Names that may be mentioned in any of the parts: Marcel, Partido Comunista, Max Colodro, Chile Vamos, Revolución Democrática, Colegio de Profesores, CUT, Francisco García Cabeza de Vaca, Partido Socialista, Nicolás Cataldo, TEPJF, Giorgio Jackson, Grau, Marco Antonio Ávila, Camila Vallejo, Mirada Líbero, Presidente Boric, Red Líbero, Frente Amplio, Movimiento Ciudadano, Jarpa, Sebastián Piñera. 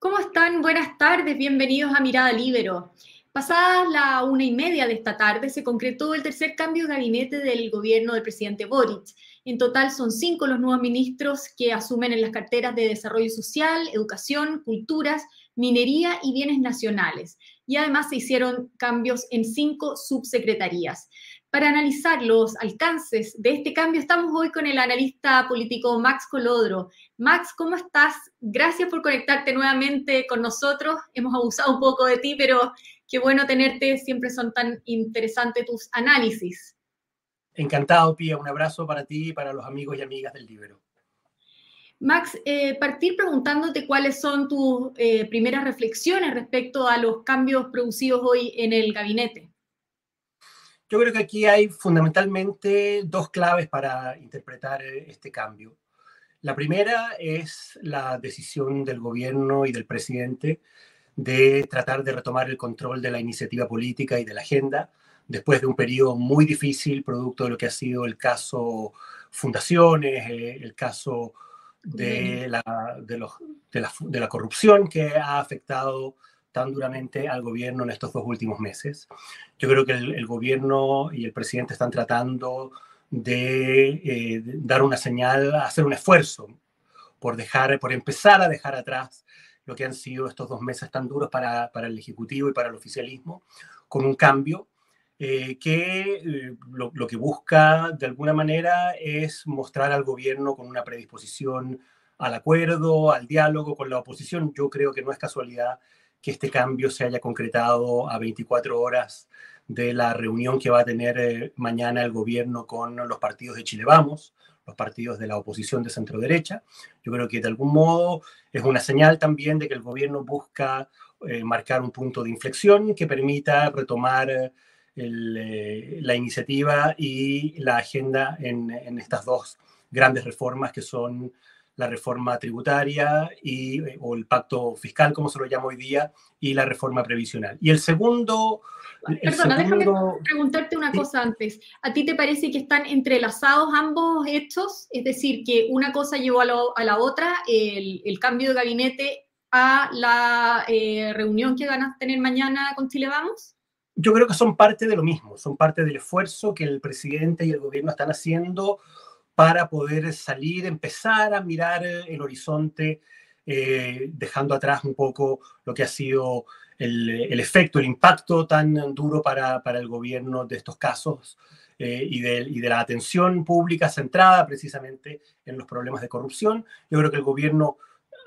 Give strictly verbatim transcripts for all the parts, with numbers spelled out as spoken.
¿Cómo están? Buenas tardes, bienvenidos a Mirada Líbero. Pasadas la una y media de esta tarde se concretó el tercer cambio de gabinete del gobierno del presidente Boric. En total son cinco los nuevos ministros que asumen en las carteras de Desarrollo Social, Educación, Culturas, Minería y Bienes Nacionales. Y además se hicieron cambios en cinco subsecretarías. Para analizar los alcances de este cambio estamos hoy con el analista político Max Colodro. Max, ¿cómo estás? Gracias por conectarte nuevamente con nosotros. Hemos abusado un poco de ti, pero qué bueno tenerte. Siempre son tan interesantes tus análisis. Encantado, Pía. Un abrazo para ti y para los amigos y amigas del Líbero. Max, eh, partir preguntándote cuáles son tus eh, primeras reflexiones respecto a los cambios producidos hoy en el gabinete. Yo creo que aquí hay fundamentalmente dos claves para interpretar este cambio. La primera es la decisión del gobierno y del presidente de tratar de retomar el control de la iniciativa política y de la agenda después de un periodo muy difícil, producto de lo que ha sido el caso Fundaciones, el caso de la, de los, de la, de la corrupción que ha afectado tan duramente al gobierno en estos dos últimos meses. Yo creo que el, el gobierno y el presidente están tratando de eh, dar una señal, hacer un esfuerzo por, dejar, por empezar a dejar atrás lo que han sido estos dos meses tan duros para, para el Ejecutivo y para el oficialismo, con un cambio eh, que eh, lo, lo que busca de alguna manera es mostrar al gobierno con una predisposición al acuerdo, al diálogo con la oposición. Yo creo que no es casualidad que este cambio se haya concretado a veinticuatro horas de la reunión que va a tener mañana el gobierno con los partidos de Chile Vamos, los partidos de la oposición de centro-derecha. Yo creo que de algún modo es una señal también de que el gobierno busca eh, marcar un punto de inflexión que permita retomar el, eh, la iniciativa y la agenda en, en estas dos grandes reformas que son la reforma tributaria y, o el pacto fiscal, como se lo llama hoy día, y la reforma previsional. Y el segundo... El Perdona, segundo... déjame preguntarte una sí. cosa antes. ¿A ti te parece que están entrelazados ambos hechos? Es decir, que una cosa llevó a, lo, a la otra, el, el cambio de gabinete a la eh, reunión que van a tener mañana con Chile Vamos. Yo creo que son parte de lo mismo, son parte del esfuerzo que el presidente y el gobierno están haciendo para poder salir, empezar a mirar el horizonte, eh, dejando atrás un poco lo que ha sido el, el efecto, el impacto tan duro para, para el gobierno de estos casos eh, y, de, y de la atención pública centrada precisamente en los problemas de corrupción. Yo creo que el gobierno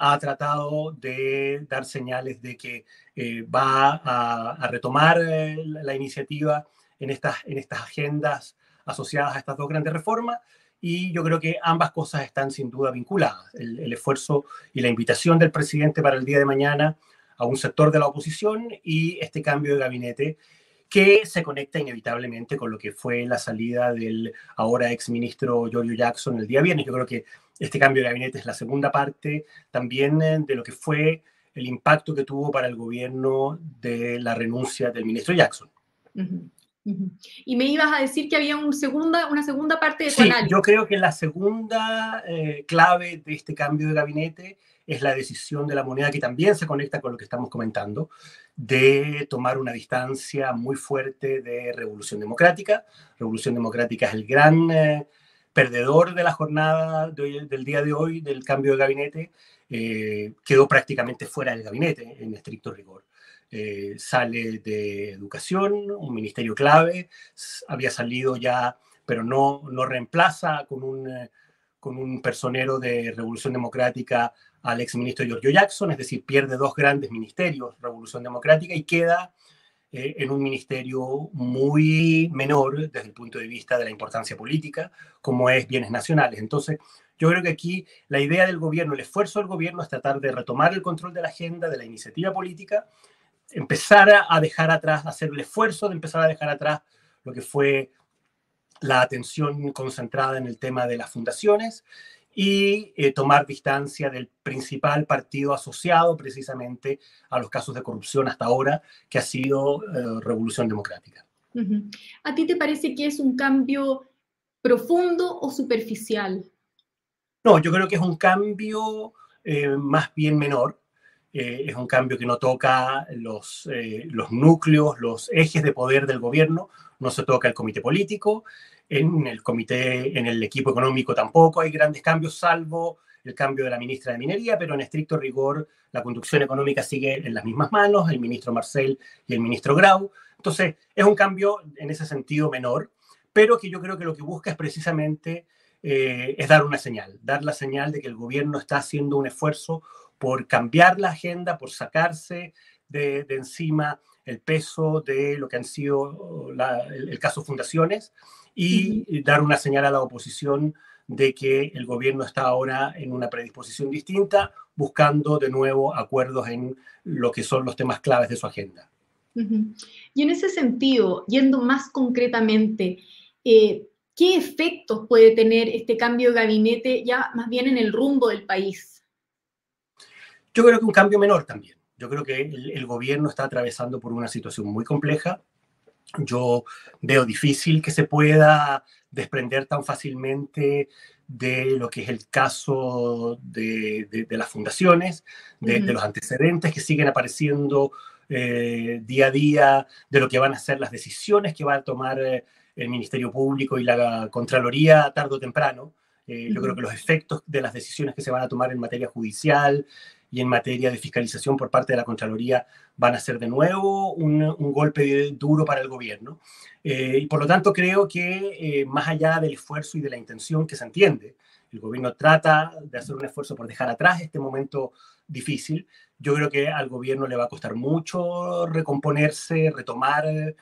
ha tratado de dar señales de que eh, va a, a retomar la iniciativa en estas, en estas agendas asociadas a estas dos grandes reformas. Y yo creo que ambas cosas están sin duda vinculadas. El, el esfuerzo y la invitación del presidente para el día de mañana a un sector de la oposición y este cambio de gabinete que se conecta inevitablemente con lo que fue la salida del ahora exministro Giorgio Jackson el día viernes. Yo creo que este cambio de gabinete es la segunda parte también de lo que fue el impacto que tuvo para el gobierno de la renuncia del ministro Jackson. Uh-huh. Y me ibas a decir que había un segunda, una segunda parte de tu análisis. Sí, yo creo que la segunda eh, clave de este cambio de gabinete es la decisión de la moneda, que también se conecta con lo que estamos comentando, de tomar una distancia muy fuerte de Revolución Democrática. Revolución Democrática es el gran eh, perdedor de la jornada de hoy, del día de hoy, del cambio de gabinete. Eh, quedó prácticamente fuera del gabinete, en estricto rigor. Eh, sale de educación, un ministerio clave, había salido ya, pero no, no reemplaza con un, eh, con un personero de Revolución Democrática al exministro Giorgio Jackson, es decir, pierde dos grandes ministerios, Revolución Democrática, y queda eh, en un ministerio muy menor desde el punto de vista de la importancia política, como es Bienes Nacionales. Entonces, yo creo que aquí la idea del gobierno, el esfuerzo del gobierno es tratar de retomar el control de la agenda, de la iniciativa política, empezar a dejar atrás, hacer el esfuerzo de empezar a dejar atrás lo que fue la atención concentrada en el tema de las fundaciones y eh, tomar distancia del principal partido asociado precisamente a los casos de corrupción hasta ahora, que ha sido eh, Revolución Democrática. Uh-huh. ¿A ti te parece que es un cambio profundo o superficial? No, yo creo que es un cambio eh, más bien menor. eh, es un cambio que no toca los, eh, los núcleos, los ejes de poder del gobierno, no se toca el comité político, en el comité, en el equipo económico tampoco hay grandes cambios, salvo el cambio de la ministra de Minería, pero en estricto rigor la conducción económica sigue en las mismas manos, el ministro Marcel y el ministro Grau. Entonces, es un cambio en ese sentido menor, pero que yo creo que lo que busca es precisamente eh, es dar una señal, dar la señal de que el gobierno está haciendo un esfuerzo por cambiar la agenda, por sacarse de, de encima el peso de lo que han sido la, el, el caso Fundaciones y sí. dar una señal a la oposición de que el gobierno está ahora en una predisposición distinta, buscando de nuevo acuerdos en lo que son los temas claves de su agenda. Uh-huh. Y en ese sentido, yendo más concretamente, eh, ¿qué efectos puede tener este cambio de gabinete ya más bien en el rumbo del país? Yo creo que un cambio menor también. Yo creo que el, el gobierno está atravesando por una situación muy compleja. Yo veo difícil que se pueda desprender tan fácilmente de lo que es el caso de, de, de las fundaciones, de, uh-huh. de los antecedentes que siguen apareciendo eh, día a día, de lo que van a ser las decisiones que va a tomar el Ministerio Público y la Contraloría tarde o temprano. Eh, uh-huh. Yo creo que los efectos de las decisiones que se van a tomar en materia judicial y en materia de fiscalización por parte de la Contraloría van a ser de nuevo un, un golpe duro para el gobierno. Eh, y por lo tanto creo que eh, más allá del esfuerzo y de la intención que se entiende, el gobierno trata de hacer un esfuerzo por dejar atrás este momento difícil. Yo creo que al gobierno le va a costar mucho recomponerse, retomar el,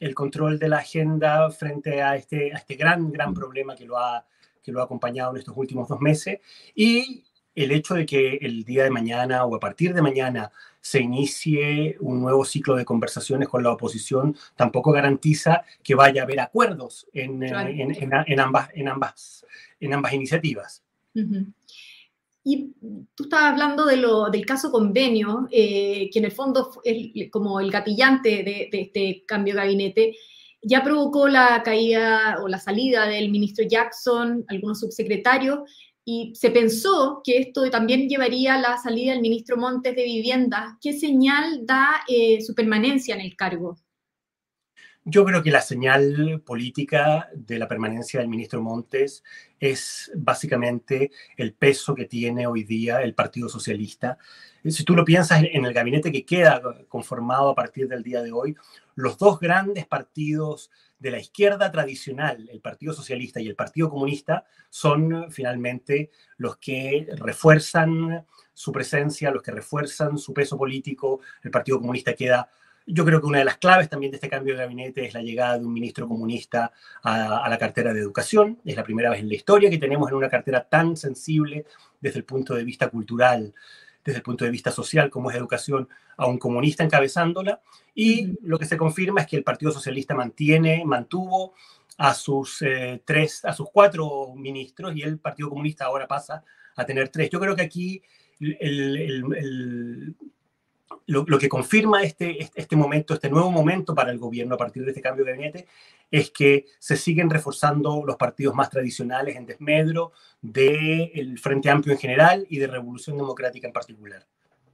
el control de la agenda frente a este, a este gran, gran problema que lo ha, que lo ha acompañado en estos últimos dos meses. Y el hecho de que el día de mañana o a partir de mañana se inicie un nuevo ciclo de conversaciones con la oposición tampoco garantiza que vaya a haber acuerdos en, claro. en, en, en, ambas, en, ambas, en ambas iniciativas. Uh-huh. Y tú estabas hablando de lo, del caso convenio, eh, que en el fondo es como el gatillante de, de este cambio de gabinete. Ya provocó la caída o la salida del ministro Jackson, algunos subsecretarios, y se pensó que esto también llevaría a la salida del ministro Montes de Vivienda. ¿Qué señal da eh, su permanencia en el cargo? Yo creo que la señal política de la permanencia del ministro Montes es básicamente el peso que tiene hoy día el Partido Socialista. Si tú lo piensas en el gabinete que queda conformado a partir del día de hoy, los dos grandes partidos de la izquierda tradicional, el Partido Socialista y el Partido Comunista, son finalmente los que refuerzan su presencia, los que refuerzan su peso político. El Partido Comunista queda... Yo creo que una de las claves también de este cambio de gabinete es la llegada de un ministro comunista a, a la cartera de Educación. Es la primera vez en la historia que tenemos en una cartera tan sensible desde el punto de vista cultural, desde el punto de vista social, como es Educación, a un comunista encabezándola. Y lo que se confirma es que el Partido Socialista mantiene, mantuvo a sus, eh, tres, a sus cuatro ministros, y el Partido Comunista ahora pasa a tener tres. Yo creo que aquí el... el, el Lo, lo que confirma este, este momento, este nuevo momento para el gobierno a partir de este cambio de gabinete, es que se siguen reforzando los partidos más tradicionales en desmedro del Frente Amplio en general y de Revolución Democrática en particular.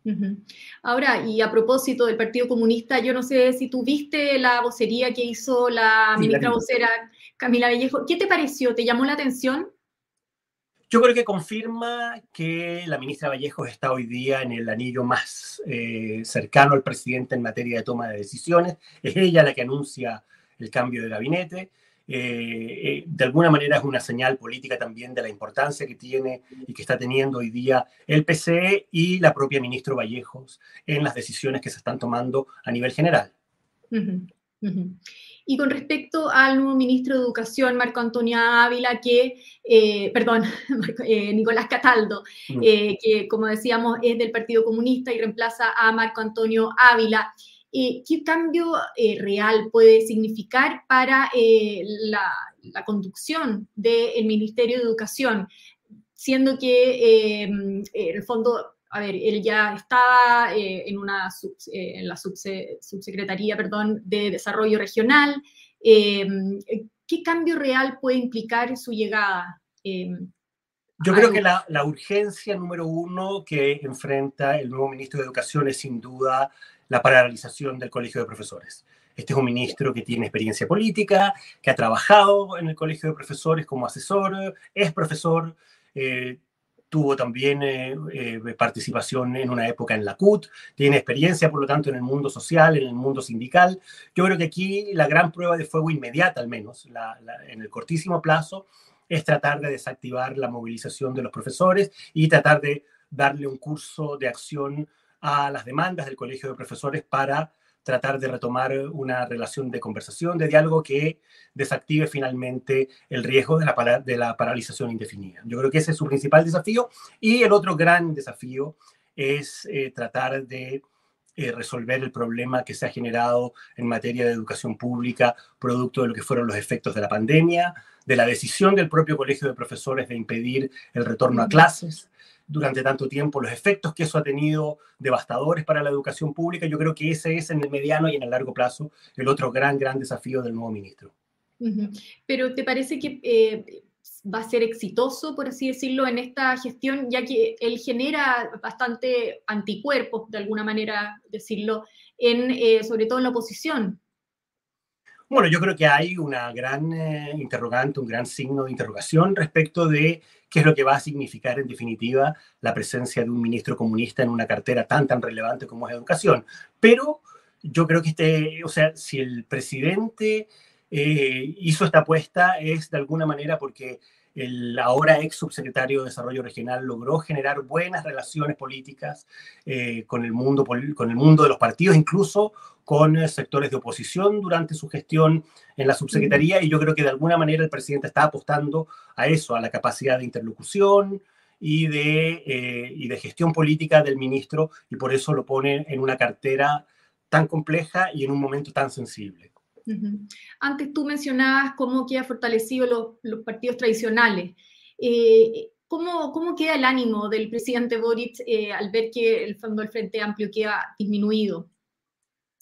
Uh-huh. Ahora, y a propósito del Partido Comunista, yo no sé si tú viste la vocería que hizo la sí, ministra la vocera Camila Vallejo. ¿Qué te pareció? ¿Te llamó la atención? Yo creo que confirma que la ministra Vallejo está hoy día en el anillo más eh, cercano al presidente en materia de toma de decisiones. Es ella la que anuncia el cambio de gabinete. Eh, eh, de alguna manera es una señal política también de la importancia que tiene y que está teniendo hoy día el P C E y la propia ministra Vallejos en las decisiones que se están tomando a nivel general. Uh-huh, uh-huh. Y con respecto al nuevo ministro de Educación, Marco Antonio Ávila, que, eh, perdón, eh, Nicolás Cataldo, eh, que como decíamos es del Partido Comunista y reemplaza a Marco Antonio Ávila, eh, ¿qué cambio eh, real puede significar para eh, la, la conducción del Ministerio de Educación? Siendo que, eh, en el fondo, a ver, él ya estaba eh, en, una sub, eh, en la subse, subsecretaría perdón, de Desarrollo Regional. Eh, ¿Qué cambio real puede implicar su llegada? Eh, Yo creo que la, la urgencia número uno que enfrenta el nuevo ministro de Educación es sin duda la paralización del Colegio de Profesores. Este es un ministro que tiene experiencia política, que ha trabajado en el Colegio de Profesores como asesor, es profesor, eh, tuvo también eh, eh, participación en una época en la C U T, tiene experiencia, por lo tanto, en el mundo social, en el mundo sindical. Yo creo que aquí la gran prueba de fuego inmediata, al menos, la, la, en el cortísimo plazo, es tratar de desactivar la movilización de los profesores y tratar de darle un curso de acción a las demandas del Colegio de Profesores para tratar de retomar una relación de conversación, de diálogo que desactive finalmente el riesgo de la, para, de la paralización indefinida. Yo creo que ese es su principal desafío. Y el otro gran desafío es eh, tratar de eh, resolver el problema que se ha generado en materia de educación pública, producto de lo que fueron los efectos de la pandemia, de la decisión del propio Colegio de Profesores de impedir el retorno a clases durante tanto tiempo, los efectos que eso ha tenido devastadores para la educación pública. Yo creo que ese es en el mediano y en el largo plazo el otro gran, gran desafío del nuevo ministro. Uh-huh. Pero ¿te parece que eh, va a ser exitoso, por así decirlo, en esta gestión, ya que él genera bastante anticuerpos, de alguna manera decirlo, en, eh, sobre todo en la oposición? Bueno, yo creo que hay una gran eh, interrogante, un gran signo de interrogación respecto de qué es lo que va a significar en definitiva la presencia de un ministro comunista en una cartera tan tan relevante como es educación. Pero yo creo que este, o sea, si el presidente eh, hizo esta apuesta es de alguna manera porque el ahora ex subsecretario de Desarrollo Regional logró generar buenas relaciones políticas eh, con, el mundo, con el mundo de los partidos, incluso con sectores de oposición durante su gestión en la subsecretaría, y yo creo que de alguna manera el presidente está apostando a eso, a la capacidad de interlocución y de, eh, y de gestión política del ministro, y por eso lo pone en una cartera tan compleja y en un momento tan sensible. Uh-huh. Antes tú mencionabas cómo queda fortalecido los, los partidos tradicionales. Eh, ¿cómo, ¿Cómo queda el ánimo del presidente Boric eh, al ver que el fondo del Frente Amplio queda disminuido?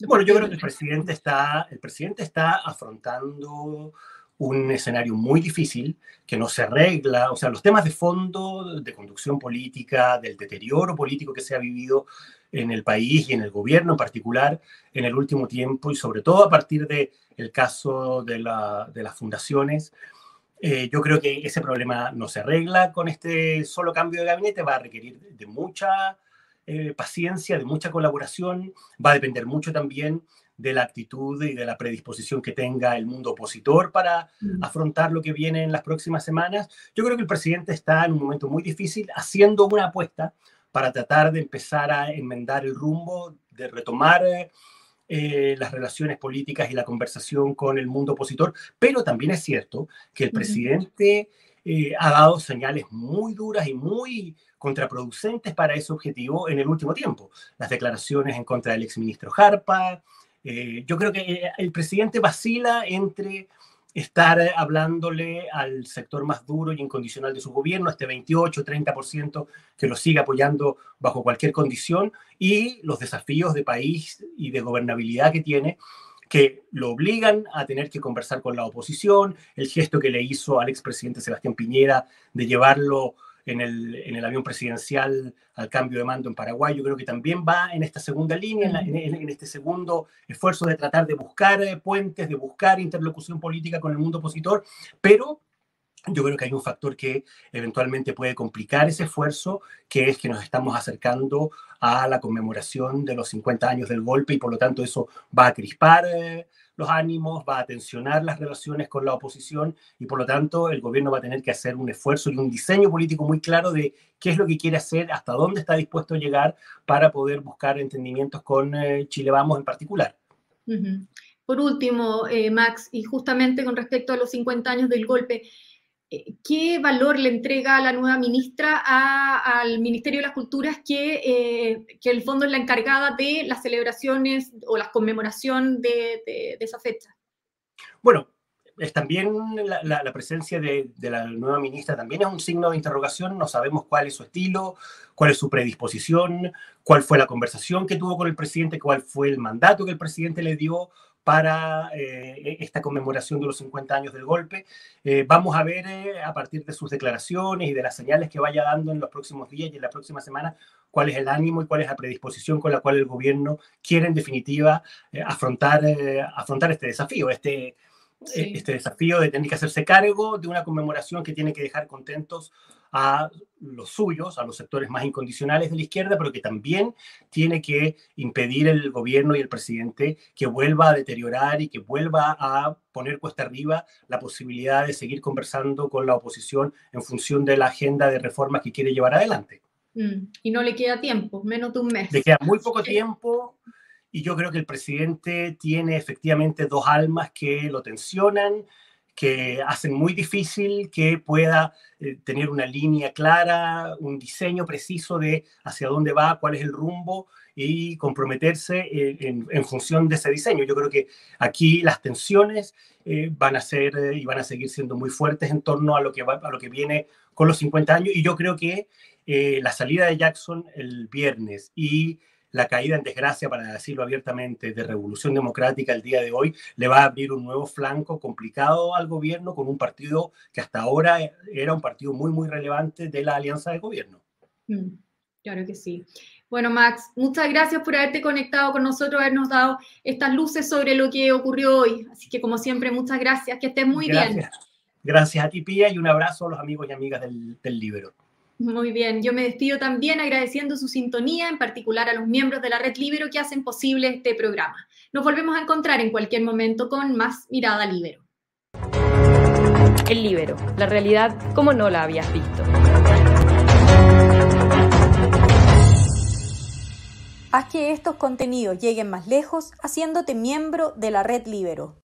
Bueno, yo creo que el presidente está, el presidente está afrontando un escenario muy difícil que no se arregla. O sea, los temas de fondo, de conducción política, del deterioro político que se ha vivido en el país y en el gobierno en particular en el último tiempo, y sobre todo a partir del caso de, la, de las fundaciones, eh, yo creo que ese problema no se arregla con este solo cambio de gabinete. Va a requerir de mucha eh, paciencia, de mucha colaboración, va a depender mucho también de la actitud y de la predisposición que tenga el mundo opositor para mm. afrontar lo que viene en las próximas semanas. Yo creo que el presidente está en un momento muy difícil haciendo una apuesta para tratar de empezar a enmendar el rumbo, de retomar eh, las relaciones políticas y la conversación con el mundo opositor. Pero también es cierto que el mm. presidente eh, ha dado señales muy duras y muy contraproducentes para ese objetivo en el último tiempo. Las declaraciones en contra del exministro Jarpa. Eh, yo creo que el presidente vacila entre estar hablándole al sector más duro y incondicional de su gobierno, este veintiocho, treinta por ciento que lo sigue apoyando bajo cualquier condición, y los desafíos de país y de gobernabilidad que tiene, que lo obligan a tener que conversar con la oposición. El gesto que le hizo al expresidente Sebastián Piñera de llevarlo en el, en el avión presidencial al cambio de mando en Paraguay, yo creo que también va en esta segunda línea, en, la, en, en este segundo esfuerzo de tratar de buscar eh, puentes, de buscar interlocución política con el mundo opositor. Pero yo creo que hay un factor que eventualmente puede complicar ese esfuerzo, que es que nos estamos acercando a la conmemoración de los cincuenta años del golpe, y por lo tanto eso va a crispar eh, los ánimos, va a tensionar las relaciones con la oposición, y por lo tanto el gobierno va a tener que hacer un esfuerzo y un diseño político muy claro de qué es lo que quiere hacer, hasta dónde está dispuesto a llegar para poder buscar entendimientos con eh, Chile Vamos en particular. Uh-huh. Por último, eh, Max, y justamente con respecto a los cincuenta años del golpe, ¿qué valor le entrega la nueva ministra a, al Ministerio de las Culturas, que, eh, que en el fondo es la encargada de las celebraciones o la conmemoración de, de, de esa fecha? Bueno, es también la, la, la presencia de, de la nueva ministra también es un signo de interrogación. No sabemos cuál es su estilo, cuál es su predisposición, cuál fue la conversación que tuvo con el presidente, cuál fue el mandato que el presidente le dio para eh, esta conmemoración de los cincuenta años del golpe. Eh, vamos a ver eh, a partir de sus declaraciones y de las señales que vaya dando en los próximos días y en la próxima semana cuál es el ánimo y cuál es la predisposición con la cual el gobierno quiere en definitiva eh, afrontar, eh, afrontar este desafío, este, sí. eh, este desafío de tener que hacerse cargo de una conmemoración que tiene que dejar contentos a los suyos, a los sectores más incondicionales de la izquierda, pero que también tiene que impedir el gobierno y el presidente que vuelva a deteriorar y que vuelva a poner cuesta arriba la posibilidad de seguir conversando con la oposición en función de la agenda de reformas que quiere llevar adelante. Mm, y no le queda tiempo, menos de un mes. Le queda muy poco tiempo y yo creo que el presidente tiene efectivamente dos almas que lo tensionan, que hacen muy difícil que pueda eh, tener una línea clara, un diseño preciso de hacia dónde va, cuál es el rumbo y comprometerse eh, en, en función de ese diseño. Yo creo que aquí las tensiones eh, van a ser eh, y van a seguir siendo muy fuertes en torno a lo que va, a lo que viene con los cincuenta años y yo creo que eh, la salida de Jackson el viernes y la caída en desgracia, para decirlo abiertamente, de Revolución Democrática el día de hoy, le va a abrir un nuevo flanco complicado al gobierno con un partido que hasta ahora era un partido muy, muy relevante de la alianza de gobierno. Mm, claro que sí. Bueno, Max, muchas gracias por haberte conectado con nosotros, habernos dado estas luces sobre lo que ocurrió hoy. Así que, como siempre, muchas gracias. Que estés muy gracias. bien. Gracias a ti, Pía, y un abrazo a los amigos y amigas del, del Líbero. Muy bien, yo me despido también agradeciendo su sintonía, en particular a los miembros de la Red Líbero que hacen posible este programa. Nos volvemos a encontrar en cualquier momento con más Mirada Líbero. El Líbero, la realidad como no la habías visto. Haz que estos contenidos lleguen más lejos haciéndote miembro de la Red Líbero.